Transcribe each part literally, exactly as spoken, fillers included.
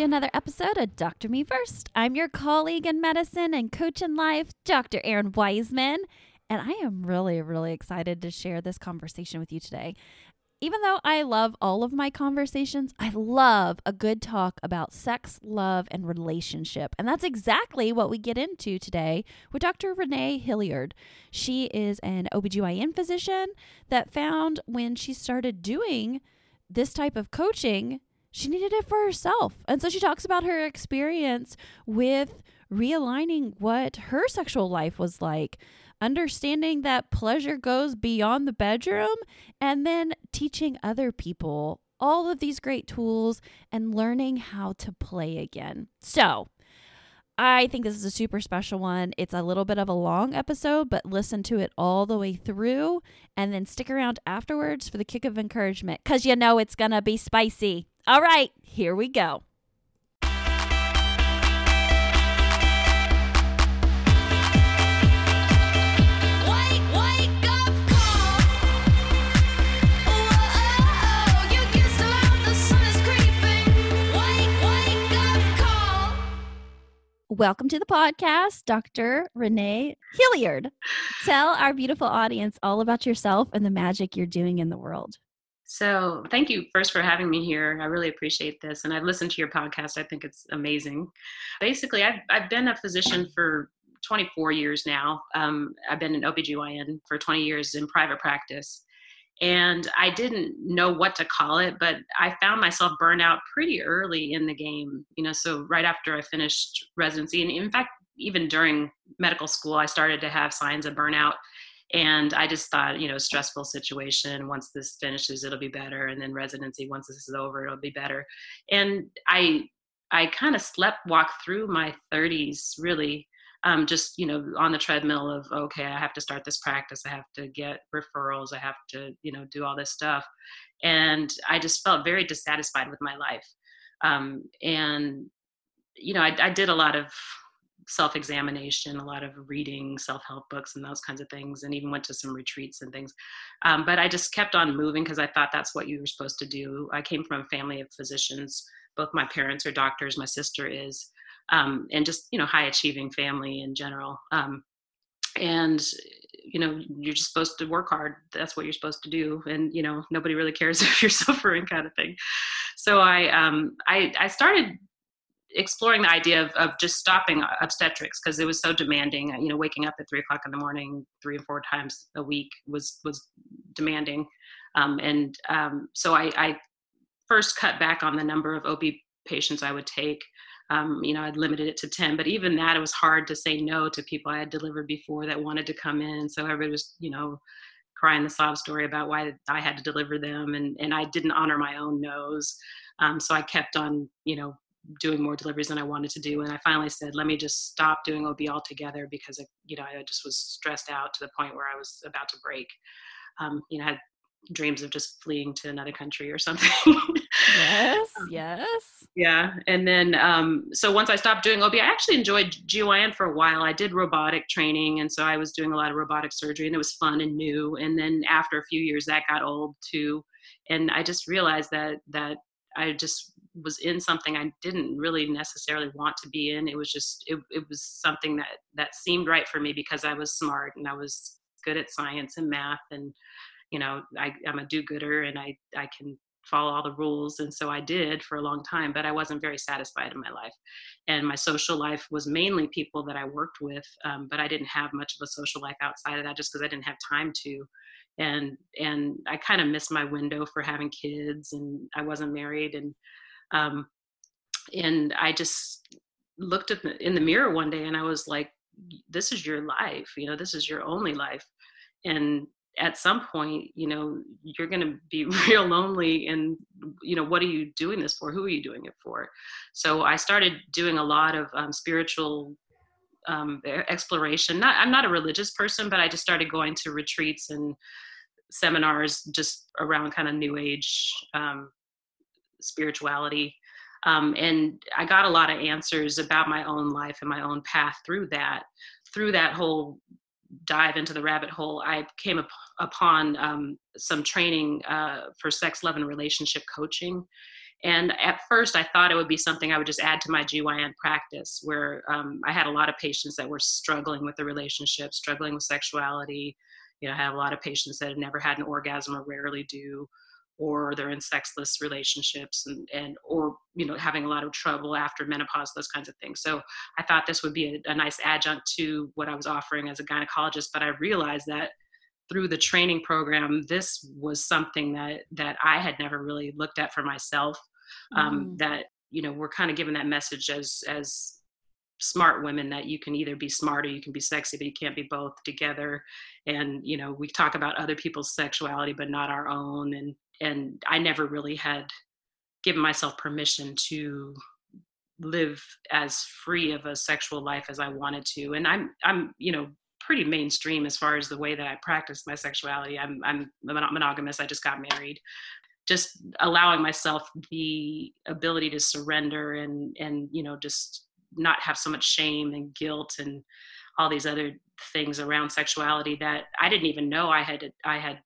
to another episode of Doctor Me First. I'm your colleague in medicine and coach in life, Doctor Aaron Wiseman, and I am really, really excited to share this conversation with you today. Even though I love all of my conversations, I love a good talk about sex, love, and relationship. And that's exactly what we get into today with Doctor Renee Hilliard. She is an O B G Y N physician that found when she started doing this type of coaching, she needed it for herself. And so she talks about her experience with realigning what her sexual life was like, understanding that pleasure goes beyond the bedroom, and then teaching other people all of these great tools and learning how to play again. So I think this is a super special one. It's a little bit of a long episode, but listen to it all the way through and then stick around afterwards for the kick of encouragement, because you know it's going to be spicy. All right, here we go. Welcome to the podcast, Doctor Renee Hilliard. Tell our beautiful audience all about yourself and the magic you're doing in the world. So thank you first for having me here. I really appreciate this. And I've listened to your podcast. I think it's amazing. Basically, I've, I've been a physician for twenty-four years now. Um, I've been an O B G Y N for twenty years in private practice. And I didn't know what to call it, but I found myself burned out pretty early in the game. You know, so right after I finished residency, and in fact, even during medical school, I started to have signs of burnout. And I just thought, you know, stressful situation. Once this finishes, it'll be better. And then residency, once this is over, it'll be better. And I, I kind of slept walk through my thirties, really. Um, just, you know, on the treadmill of, okay, I have to start this practice. I have to get referrals. I have to, you know, do all this stuff. And I just felt very dissatisfied with my life. Um, and, you know, I, I did a lot of self-examination, a lot of reading self-help books and those kinds of things, and even went to some retreats and things. Um, but I just kept on moving because I thought that's what you were supposed to do. I came from a family of physicians. Both my parents are doctors. My sister is. Um, and just, you know, high achieving family in general. Um, and, you know, you're just supposed to work hard. That's what you're supposed to do. And, you know, nobody really cares if you're suffering, kind of thing. So I, um, I, I started exploring the idea of, of just stopping obstetrics because it was so demanding. You know, waking up at three o'clock in the morning, three or four times a week was, was demanding. Um, and, um, so I, I first cut back on the number of O B patients I would take. Um, you know, I'd limited it to ten, but even that, it was hard to say no to people I had delivered before that wanted to come in. So everybody was, you know, crying the sob story about why I had to deliver them. And, and I didn't honor my own no's. Um, so I kept on, you know, doing more deliveries than I wanted to do. And I finally said, let me just stop doing O B altogether because, I, you know, I just was stressed out to the point where I was about to break. Um, you know, I had dreams of just fleeing to another country or something. Yes. Yes. Yeah. And then, um, so once I stopped doing O B, I actually enjoyed G Y N for a while. I did robotic training. And so I was doing a lot of robotic surgery and it was fun and new. And then after a few years that got old too. And I just realized that, that I just was in something I didn't really necessarily want to be in. It was just, it, it was something that, that seemed right for me because I was smart and I was good at science and math. And, you know, I, I'm a do-gooder and I, I can follow all the rules. And so I did for a long time, but I wasn't very satisfied in my life. And my social life was mainly people that I worked with, um, but I didn't have much of a social life outside of that just because I didn't have time to. And and I kind of missed my window for having kids and I wasn't married. And um, and I just looked at the, in the mirror one day and I was like, this is your life, you know, this is your only life. And at some point, you know, you're going to be real lonely and, you know, what are you doing this for? Who are you doing it for? So I started doing a lot of um, spiritual um, exploration. Not, I'm not a religious person, but I just started going to retreats and seminars just around kind of new age um, spirituality. Um, and I got a lot of answers about my own life and my own path through that, through that whole dive into the rabbit hole. I came up upon um, some training uh, for sex, love, and relationship coaching. And at first I thought it would be something I would just add to my G Y N practice, where um, I had a lot of patients that were struggling with the relationship, struggling with sexuality. You know, I had a lot of patients that have never had an orgasm or rarely do, or they're in sexless relationships and, and or, you know, having a lot of trouble after menopause, those kinds of things. So I thought this would be a, a nice adjunct to what I was offering as a gynecologist, but I realized that through the training program, this was something that, that I had never really looked at for myself. Um, mm. That, you know, we're kind of given that message as, as smart women that you can either be smart or you can be sexy, but you can't be both together. And, you know, we talk about other people's sexuality, but not our own. And, and I never really had given myself permission to live as free of a sexual life as I wanted to. And I'm, I'm, you know, pretty mainstream as far as the way that I practice my sexuality. I'm, I'm monogamous. I just got married. Just allowing myself the ability to surrender and, and, you know, just not have so much shame and guilt and all these other things around sexuality that I didn't even know I had, I had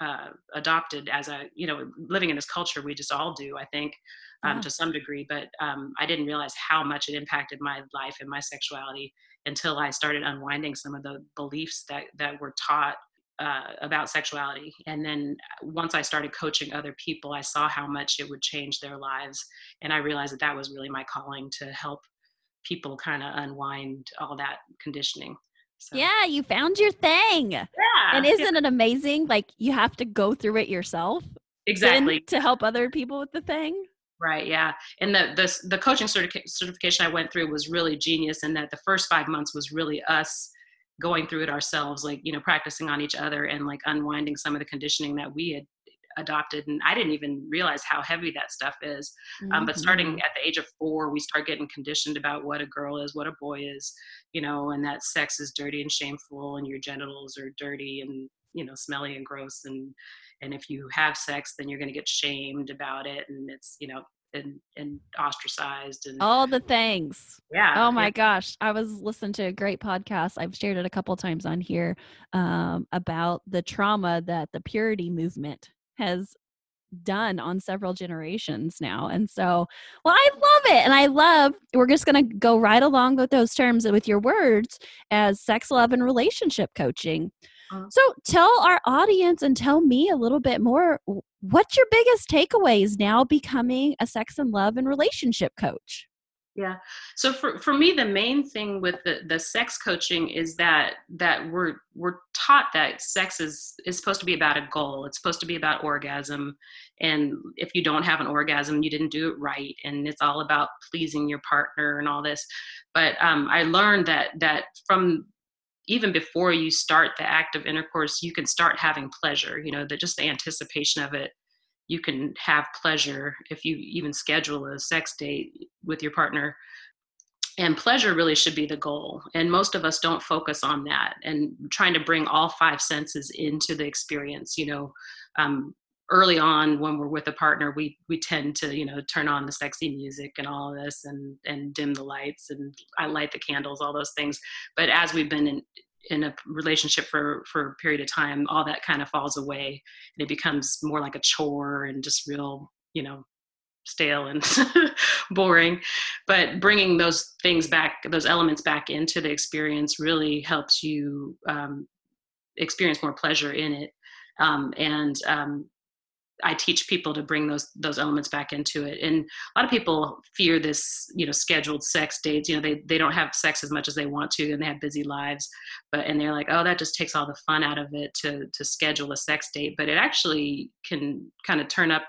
uh, adopted as a, you know, living in this culture, we just all do, I think, um, yeah. to some degree, but um, I didn't realize how much it impacted my life and my sexuality until I started unwinding some of the beliefs that, that were taught Uh, about sexuality. And then once I started coaching other people, I saw how much it would change their lives. And I realized that that was really my calling, to help people kind of unwind all that conditioning. So. Yeah, you found your thing. Yeah. And isn't yeah. it amazing? Like, you have to go through it yourself. Exactly. To help other people with the thing. Right. Yeah. And the, the, the coaching certi- certification I went through was really genius in that the first five months was really us going through it ourselves, like, you know, practicing on each other and like unwinding some of the conditioning that we had adopted. And I didn't even realize how heavy that stuff is. Mm-hmm. Um, but starting at the age of four, we start getting conditioned about what a girl is, what a boy is, you know, and that sex is dirty and shameful and your genitals are dirty and, you know, smelly and gross. And, and if you have sex, then you're going to get shamed about it. And it's, you know, And, and ostracized and all the things. Yeah. Oh my yeah. gosh. I was listening to a great podcast. I've shared it a couple of times on here um, about the trauma that the purity movement has done on several generations now. And so, well, I love it. And I love, we're just going to go right along with those terms with your words as sex, love, and relationship coaching. Uh-huh. So tell our audience and tell me a little bit more, what's your biggest takeaways now becoming a sex and love and relationship coach? Yeah. So for, for me, the main thing with the, the sex coaching is that, that we're, we're taught that sex is, is supposed to be about a goal. It's supposed to be about orgasm. And if you don't have an orgasm, you didn't do it right. And it's all about pleasing your partner and all this. But um, I learned that, that from even before you start the act of intercourse, you can start having pleasure, you know, that just the anticipation of it. You can have pleasure if you even schedule a sex date with your partner, and pleasure really should be the goal. And most of us don't focus on that and trying to bring all five senses into the experience. You know, um, early on when we're with a partner, we, we tend to, you know, turn on the sexy music and all of this and, and dim the lights and I light the candles, all those things. But as we've been in, in a relationship for, for a period of time, all that kind of falls away and it becomes more like a chore and just real, you know, stale and boring. But bringing those things back, those elements back into the experience really helps you um, experience more pleasure in it. Um, and um, I teach people to bring those, those elements back into it. And a lot of people fear this, you know, scheduled sex dates, you know, they, they don't have sex as much as they want to and they have busy lives, but, and they're like, oh, that just takes all the fun out of it to, to schedule a sex date. But it actually can kind of turn up,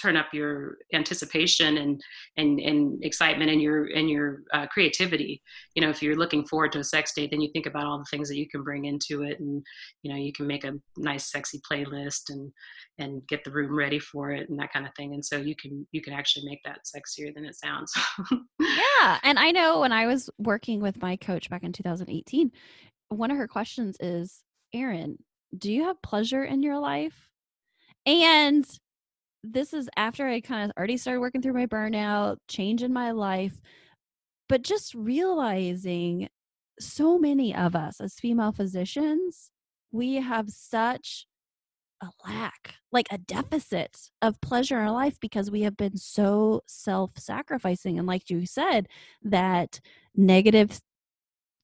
turn up your anticipation and, and, and excitement and your, and your uh, creativity. You know, if you're looking forward to a sex date, then you think about all the things that you can bring into it. And, you know, you can make a nice, sexy playlist and, and get the room ready for it and that kind of thing. And so you can, you can actually make that sexier than it sounds. Yeah. And I know when I was working with my coach back in two thousand eighteen, one of her questions is, Aaron, do you have pleasure in your life? And this is after I kind of already started working through my burnout, change in my life, but just realizing so many of us as female physicians, we have such a lack, like a deficit of pleasure in our life because we have been so self-sacrificing. And like you said, that negative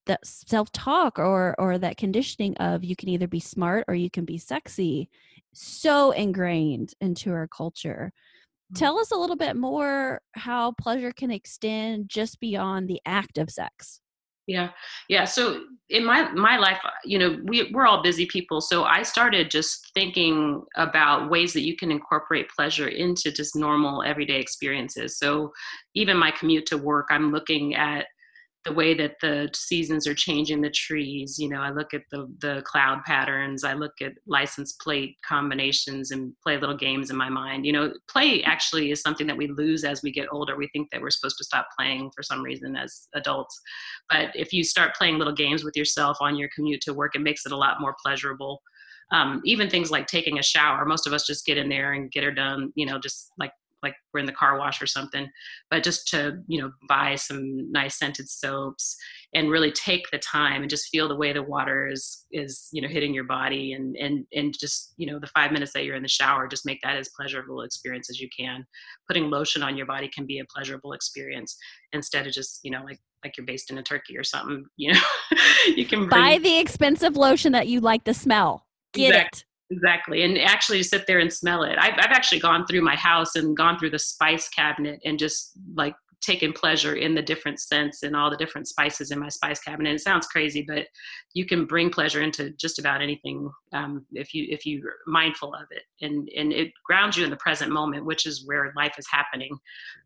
that self-talk or or that conditioning of you can either be smart or you can be sexy, so ingrained into our culture. Tell us a little bit more how pleasure can extend just beyond the act of sex. Yeah. Yeah. So in my, my life, you know, we, we're all busy people. So I started just thinking about ways that you can incorporate pleasure into just normal everyday experiences. So even my commute to work, I'm looking at the way that the seasons are changing the trees. You know, I look at the, the cloud patterns, I look at license plate combinations and play little games in my mind. You know, play actually is something that we lose as we get older. We think that we're supposed to stop playing for some reason as adults. But if you start playing little games with yourself on your commute to work, it makes it a lot more pleasurable. Um, even things like taking a shower. Most of us just get in there and get her done, you know, just like like we're in the car wash or something, but just to, you know, buy some nice scented soaps and really take the time and just feel the way the water is, is, you know, hitting your body and, and, and just, you know, the five minutes that you're in the shower, just make that as pleasurable experience as you can. Putting lotion on your body can be a pleasurable experience instead of just, you know, like, like you're based in a turkey or something, you know, you can bring- buy the expensive lotion that you like the smell. Get exactly. it. Exactly. And actually sit there and smell it. I've, I've actually gone through my house and gone through the spice cabinet and just like taken pleasure in the different scents and all the different spices in my spice cabinet. It sounds crazy, but you can bring pleasure into just about anything um, if you, if you're mindful of it, and, and it grounds you in the present moment, which is where life is happening.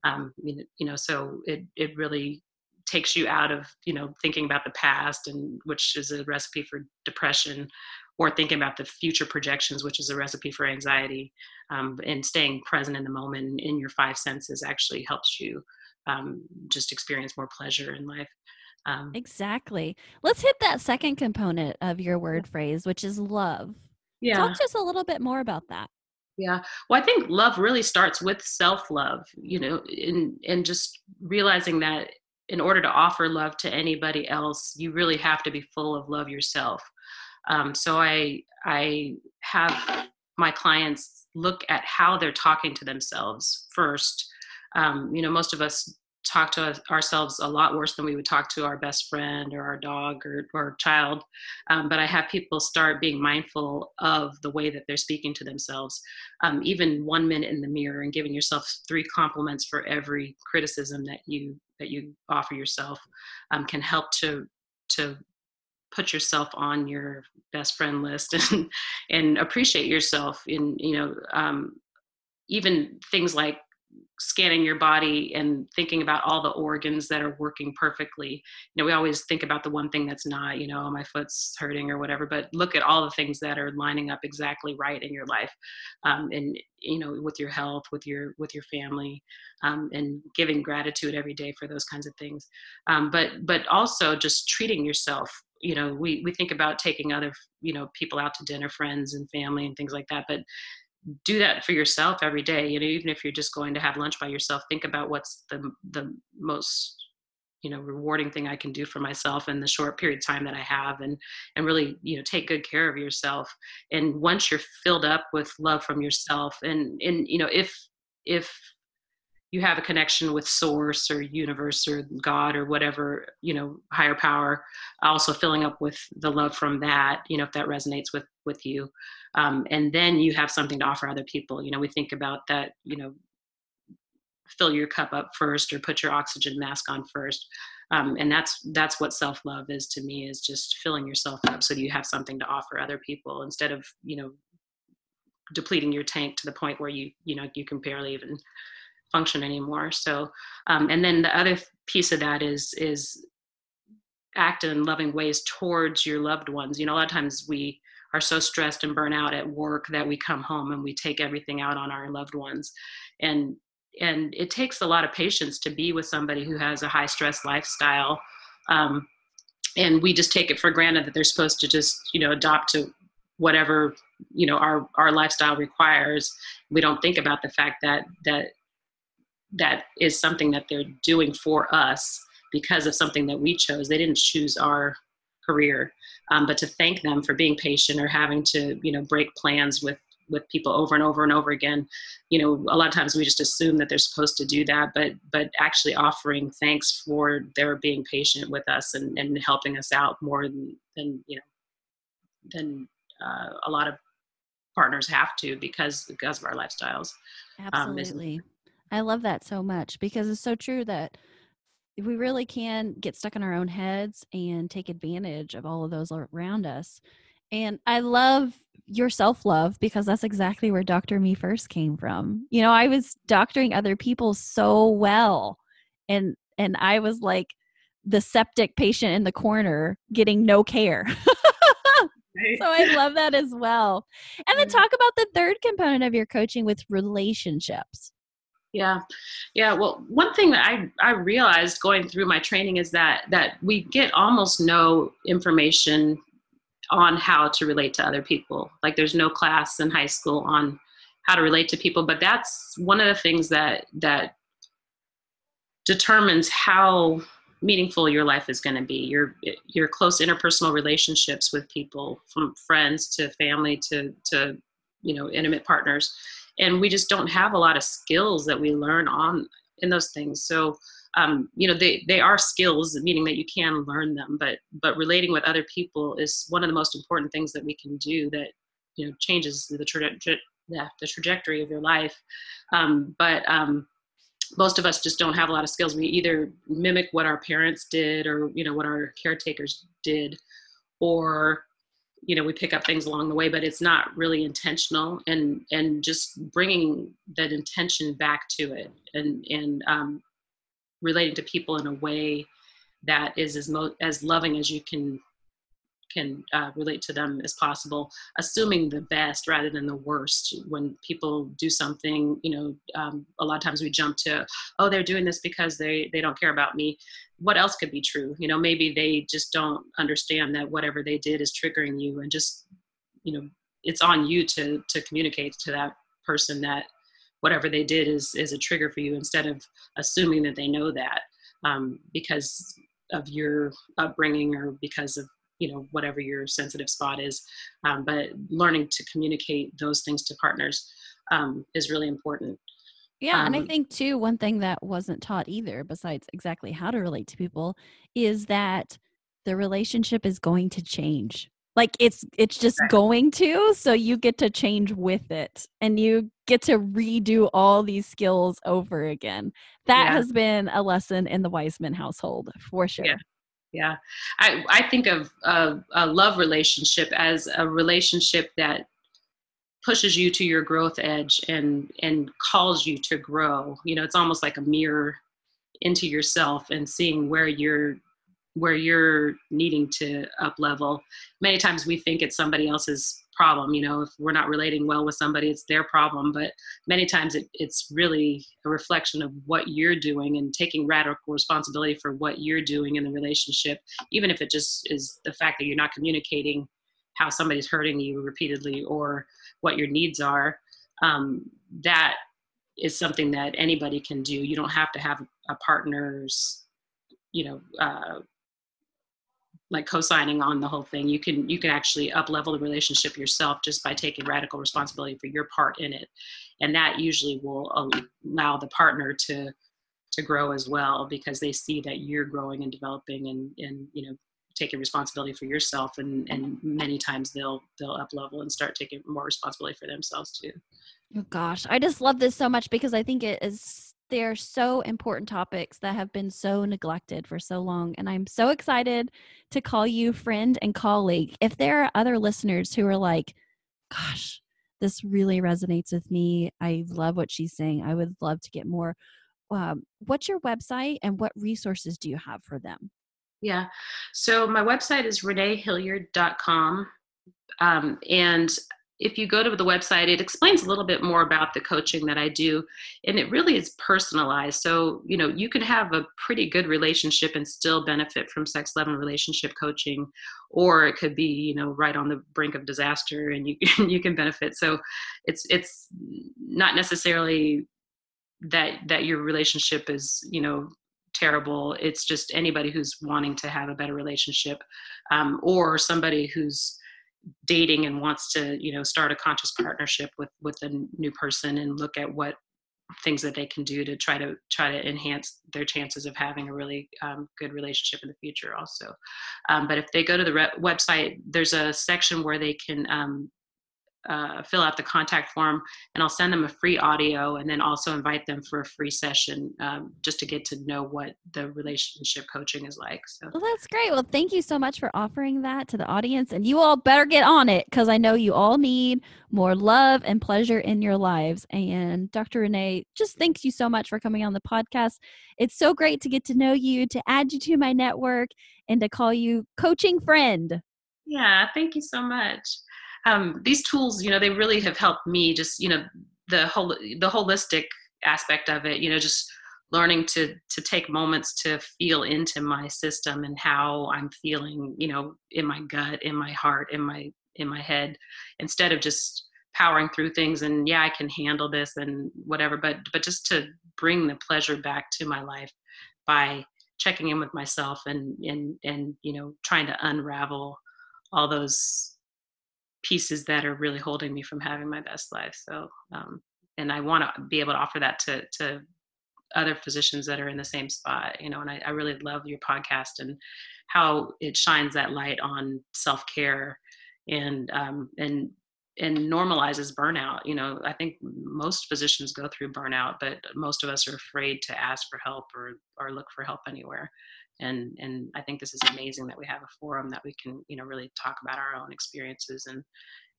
Um, you know, so it, it really takes you out of, you know, thinking about the past, and which is a recipe for depression, or thinking about the future projections, which is a recipe for anxiety. Um, and staying present in the moment in your five senses actually helps you um, just experience more pleasure in life. Um, exactly. Let's hit that second component of your word phrase, which is love. Yeah. Talk to us a little bit more about that. Yeah. Well, I think love really starts with self-love, you know, and, and just realizing that in order to offer love to anybody else, you really have to be full of love yourself. Um, so I, I have my clients look at how they're talking to themselves first. Um, you know, most of us talk to us, ourselves a lot worse than we would talk to our best friend or our dog or, or child. Um, but I have people start being mindful of the way that they're speaking to themselves. Um, even one minute in the mirror and giving yourself three compliments for every criticism that you, that you offer yourself, um, can help to, to, put yourself on your best friend list and, and appreciate yourself in, you know, um, even things like scanning your body and thinking about all the organs that are working perfectly. You know, we always think about the one thing that's not, you know, my foot's hurting or whatever, but look at all the things that are lining up exactly right in your life. Um, and, you know, with your health, with your, with your family, um, and giving gratitude every day for those kinds of things. Um, but, but also just treating yourself. You know, we, we think about taking other, you know, people out to dinner, friends and family and things like that, but do that for yourself every day. You know, even if you're just going to have lunch by yourself, think about what's the, the most, you know, rewarding thing I can do for myself in the short period of time that I have, and, and really, you know, take good care of yourself. And once you're filled up with love from yourself, and, and, you know, if, if, you have a connection with source or universe or God or whatever, you know, higher power, also filling up with the love from that, you know, if that resonates with, with you. Um, and then you have something to offer other people. You know, we think about that, you know, fill your cup up first or put your oxygen mask on first. Um, and that's, that's what self-love is to me, is just filling yourself up so that you have something to offer other people, instead of, you know, depleting your tank to the point where you, you know, you can barely even function anymore. So, um, and then the other piece of that is, is act in loving ways towards your loved ones. You know, a lot of times we are so stressed and burnt out at work that we come home and we take everything out on our loved ones. And, and it takes a lot of patience to be with somebody who has a high stress lifestyle. Um, and we just take it for granted that they're supposed to just, you know, adopt to whatever, you know, our, our lifestyle requires. We don't think about the fact that, that, that is something that they're doing for us because of something that we chose. They didn't choose our career, um, but to thank them for being patient or having to, you know, break plans with, with people over and over and over again. You know, a lot of times we just assume that they're supposed to do that, but but actually offering thanks for their being patient with us and, and helping us out more than, than you know, than uh, a lot of partners have to because, because of our lifestyles. Absolutely. Um, I love that so much because it's so true that we really can get stuck in our own heads and take advantage of all of those around us. And I love your self-love because that's exactly where Doctor Me First came from. You know, I was doctoring other people so well. And, and I was like the septic patient in the corner getting no care. So I love that as well. And then talk about the third component of your coaching with relationships. Yeah. Yeah. Well, one thing that I, I realized going through my training is that, that we get almost no information on how to relate to other people. Like there's no class in high school on how to relate to people, but that's one of the things that, that determines how meaningful your life is going to be. Your, your close interpersonal relationships with people, from friends to family to, to, you know, intimate partners. And we just don't have a lot of skills that we learn on in those things. So, um, you know, they, they are skills, meaning that you can learn them, but, but relating with other people is one of the most important things that we can do that, you know, changes the tra- tra- yeah, the trajectory of your life. Um, but, um, most of us just don't have a lot of skills. We either mimic what our parents did or, you know, what our caretakers did, or, you know, we pick up things along the way, but it's not really intentional, and, and just bringing that intention back to it and, and, um, relating to people in a way that is as mo- as loving as you can, can, uh, relate to them as possible, assuming the best rather than the worst. When people do something, you know, um, a lot of times we jump to, oh, they're doing this because they, they don't care about me. What else could be true? You know, maybe they just don't understand that whatever they did is triggering you, and just, you know, it's on you to, to communicate to that person that whatever they did is, is a trigger for you, instead of assuming that they know that, um, because of your upbringing or because of, you know, whatever your sensitive spot is. Um, but learning to communicate those things to partners, um, is really important. Yeah. Um, and I think too, one thing that wasn't taught either, besides exactly how to relate to people, is that the relationship is going to change. Like it's, it's just going to, so you get to change with it and you get to redo all these skills over again. That yeah. has been a lesson in the Wiseman household for sure. Yeah. Yeah. I, I think of uh, a love relationship as a relationship that pushes you to your growth edge and, and calls you to grow. You know, it's almost like a mirror into yourself and seeing where you're, where you're needing to up level. Many times we think it's somebody else's problem. You know, if we're not relating well with somebody, it's their problem, but many times it, it's really a reflection of what you're doing and taking radical responsibility for what you're doing in the relationship, even if it just is the fact that you're not communicating how somebody's hurting you repeatedly or what your needs are. Um, that is something that anybody can do. You don't have to have a partner's, you know, uh, like co-signing on the whole thing. You can, you can actually up level the relationship yourself just by taking radical responsibility for your part in it. And that usually will allow the partner to, to grow as well, because they see that you're growing and developing and, and, you know, taking responsibility for yourself. And, and many times they'll, they'll up level and start taking more responsibility for themselves too. Oh gosh. I just love this so much because I think it is, they're so important topics that have been so neglected for so long. And I'm so excited to call you friend and colleague. If there are other listeners who are like, gosh, this really resonates with me. I love what she's saying. I would love to get more. Um, what's your website and what resources do you have for them? Yeah. So my website is renee hilliard dot com. Um, and if you go to the website, it explains a little bit more about the coaching that I do, and it really is personalized. So, you know, you can have a pretty good relationship and still benefit from sex, love, and relationship coaching, or it could be, you know, right on the brink of disaster and you, you can benefit. So it's, it's not necessarily that, that your relationship is, you know, terrible. It's just anybody who's wanting to have a better relationship, um, or somebody who's, dating and wants to, you know, start a conscious partnership with, with a new person and look at what things that they can do to try to try to enhance their chances of having a really um, good relationship in the future also. Um, but if they go to the re- website, there's a section where they can um, uh, fill out the contact form, and I'll send them a free audio and then also invite them for a free session um, just to get to know what the relationship coaching is like. So well, that's great. Well, thank you so much for offering that to the audience, and you all better get on it, because I know you all need more love and pleasure in your lives. And Doctor Renee, just thank you so much for coming on the podcast. It's so great to get to know you, to add you to my network, and to call you coaching friend. Yeah, thank you so much. Um, these tools, you know, they really have helped me just, you know, the whole, the holistic aspect of it, you know, just learning to, to take moments to feel into my system and how I'm feeling, you know, in my gut, in my heart, in my, in my head, instead of just powering through things and yeah, I can handle this and whatever, but, but just to bring the pleasure back to my life by checking in with myself and, and, and, you know, trying to unravel all those pieces that are really holding me from having my best life. So, um, and I want to be able to offer that to, to other physicians that are in the same spot, you know, and I, I really love your podcast and how it shines that light on self-care and, um, and, and normalizes burnout. You know, I think most physicians go through burnout, but most of us are afraid to ask for help or, or look for help anywhere. And and I think this is amazing that we have a forum that we can, you know, really talk about our own experiences and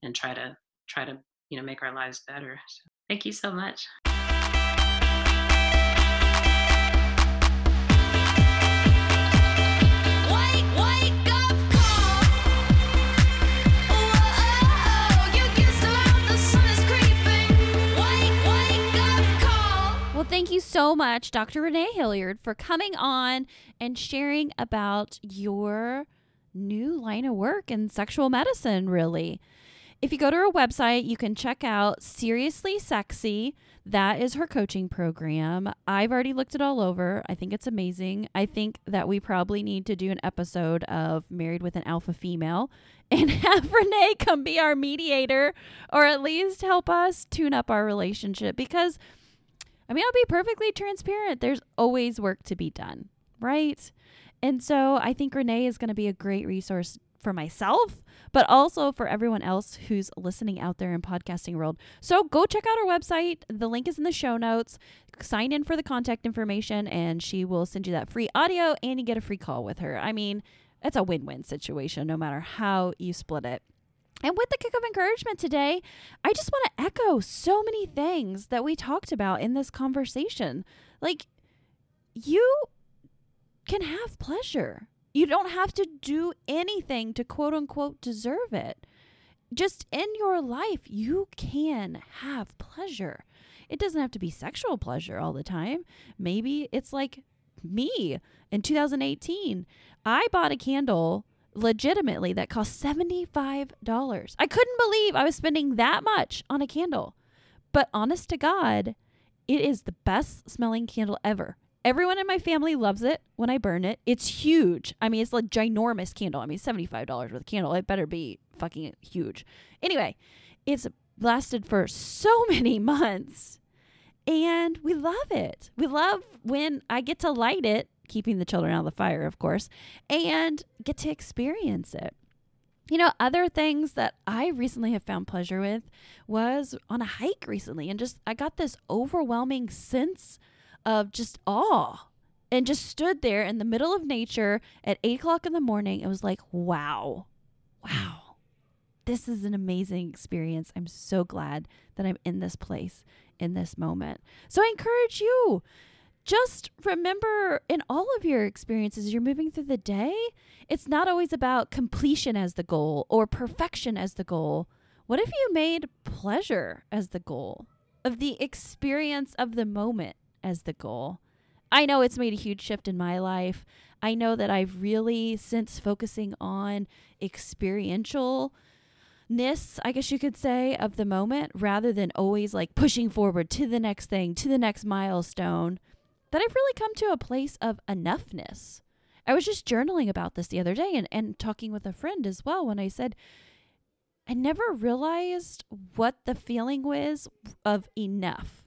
and try to try to, you know, make our lives better. So thank you so much. Thank you so much, Doctor Renee Hilliard, for coming on and sharing about your new line of work in sexual medicine, really. If you go to her website, you can check out Seriously Sexy. That is her coaching program. I've already looked it all over. I think it's amazing. I think that we probably need to do an episode of Married with an Alpha Female and have Renee come be our mediator, or at least help us tune up our relationship, because I mean, I'll be perfectly transparent. There's always work to be done, right? And so I think Renee is going to be a great resource for myself, but also for everyone else who's listening out there in podcasting world. So go check out her website. The link is in the show notes. Sign in for the contact information, and she will send you that free audio, and you get a free call with her. I mean, it's a win-win situation no matter how you split it. And with the kick of encouragement today, I just want to echo so many things that we talked about in this conversation. Like, you can have pleasure. You don't have to do anything to quote unquote deserve it. Just in your life, you can have pleasure. It doesn't have to be sexual pleasure all the time. Maybe it's like me in two thousand eighteen. I bought a candle legitimately that cost seventy-five dollars. I couldn't believe I was spending that much on a candle, but honest to God, it is the best smelling candle ever. Everyone in my family loves it when I burn it. It's huge. I mean, it's like a ginormous candle. I mean, seventy-five dollars worth of candle. It better be fucking huge. Anyway, it's lasted for so many months and we love it. We love when I get to light it, keeping the children out of the fire, of course, and get to experience it. You know, other things that I recently have found pleasure with was on a hike recently, and just I got this overwhelming sense of just awe and just stood there in the middle of nature at eight o'clock in the morning. It was like, wow, wow, this is an amazing experience. I'm so glad that I'm in this place in this moment. So I encourage you, just remember in all of your experiences, you're moving through the day, it's not always about completion as the goal or perfection as the goal. What if you made pleasure as the goal, of the experience of the moment as the goal? I know it's made a huge shift in my life. I know that I've really, since focusing on experiential ness, I guess you could say, of the moment, rather than always like pushing forward to the next thing, to the next milestone, that I've really come to a place of enoughness. I was just journaling about this the other day and, and talking with a friend as well, when I said, I never realized what the feeling was of enough.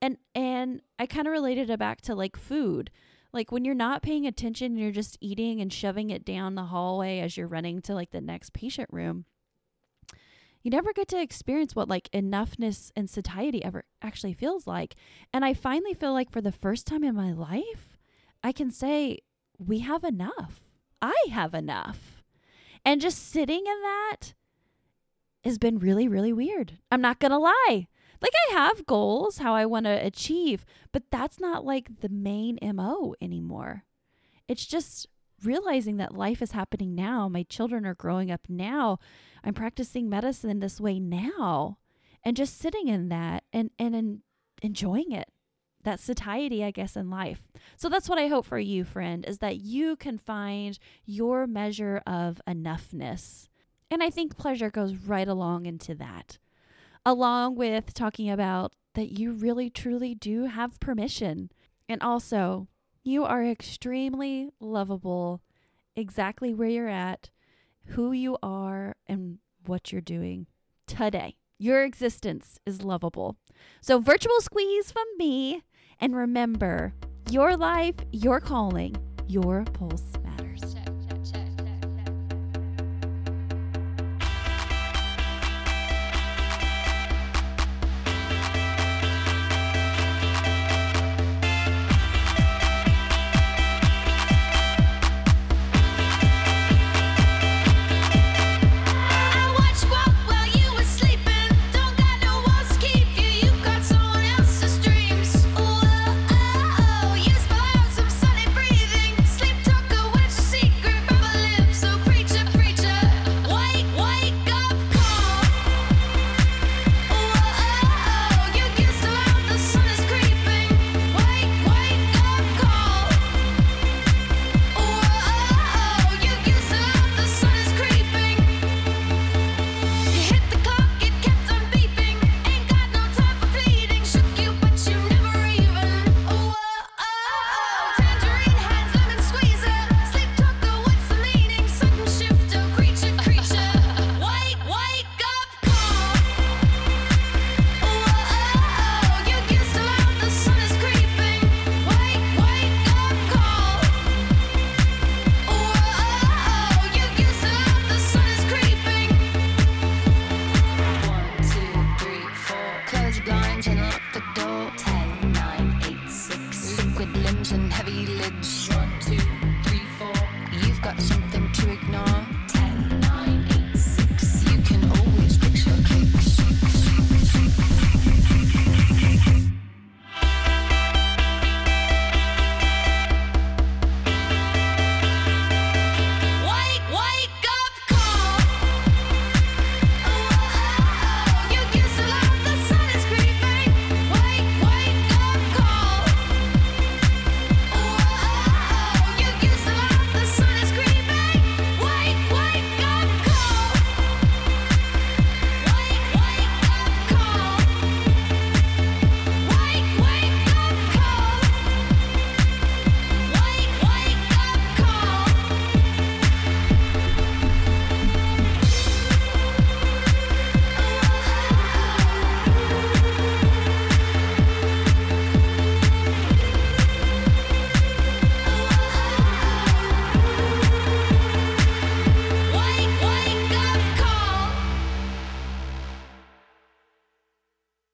And and I kind of related it back to like food. Like when you're not paying attention and you're just eating and shoving it down the hallway as you're running to like the next patient room, you never get to experience what like enoughness and satiety ever actually feels like. And I finally feel like for the first time in my life, I can say we have enough. I have enough. And just sitting in that has been really, really weird. I'm not going to lie. Like I have goals, how I want to achieve, but that's not like the main M O anymore. It's just realizing that life is happening now. My children are growing up now. I'm practicing medicine this way now and just sitting in that and, and, and enjoying it. That satiety, I guess, in life. So that's what I hope for you, friend, is that you can find your measure of enoughness. And I think pleasure goes right along into that, along with talking about that you really, truly do have permission. And also, you are extremely lovable, exactly where you're at, who you are, and what you're doing today. Your existence is lovable. So virtual squeeze from me. And remember, your life, your calling, your pulse matters.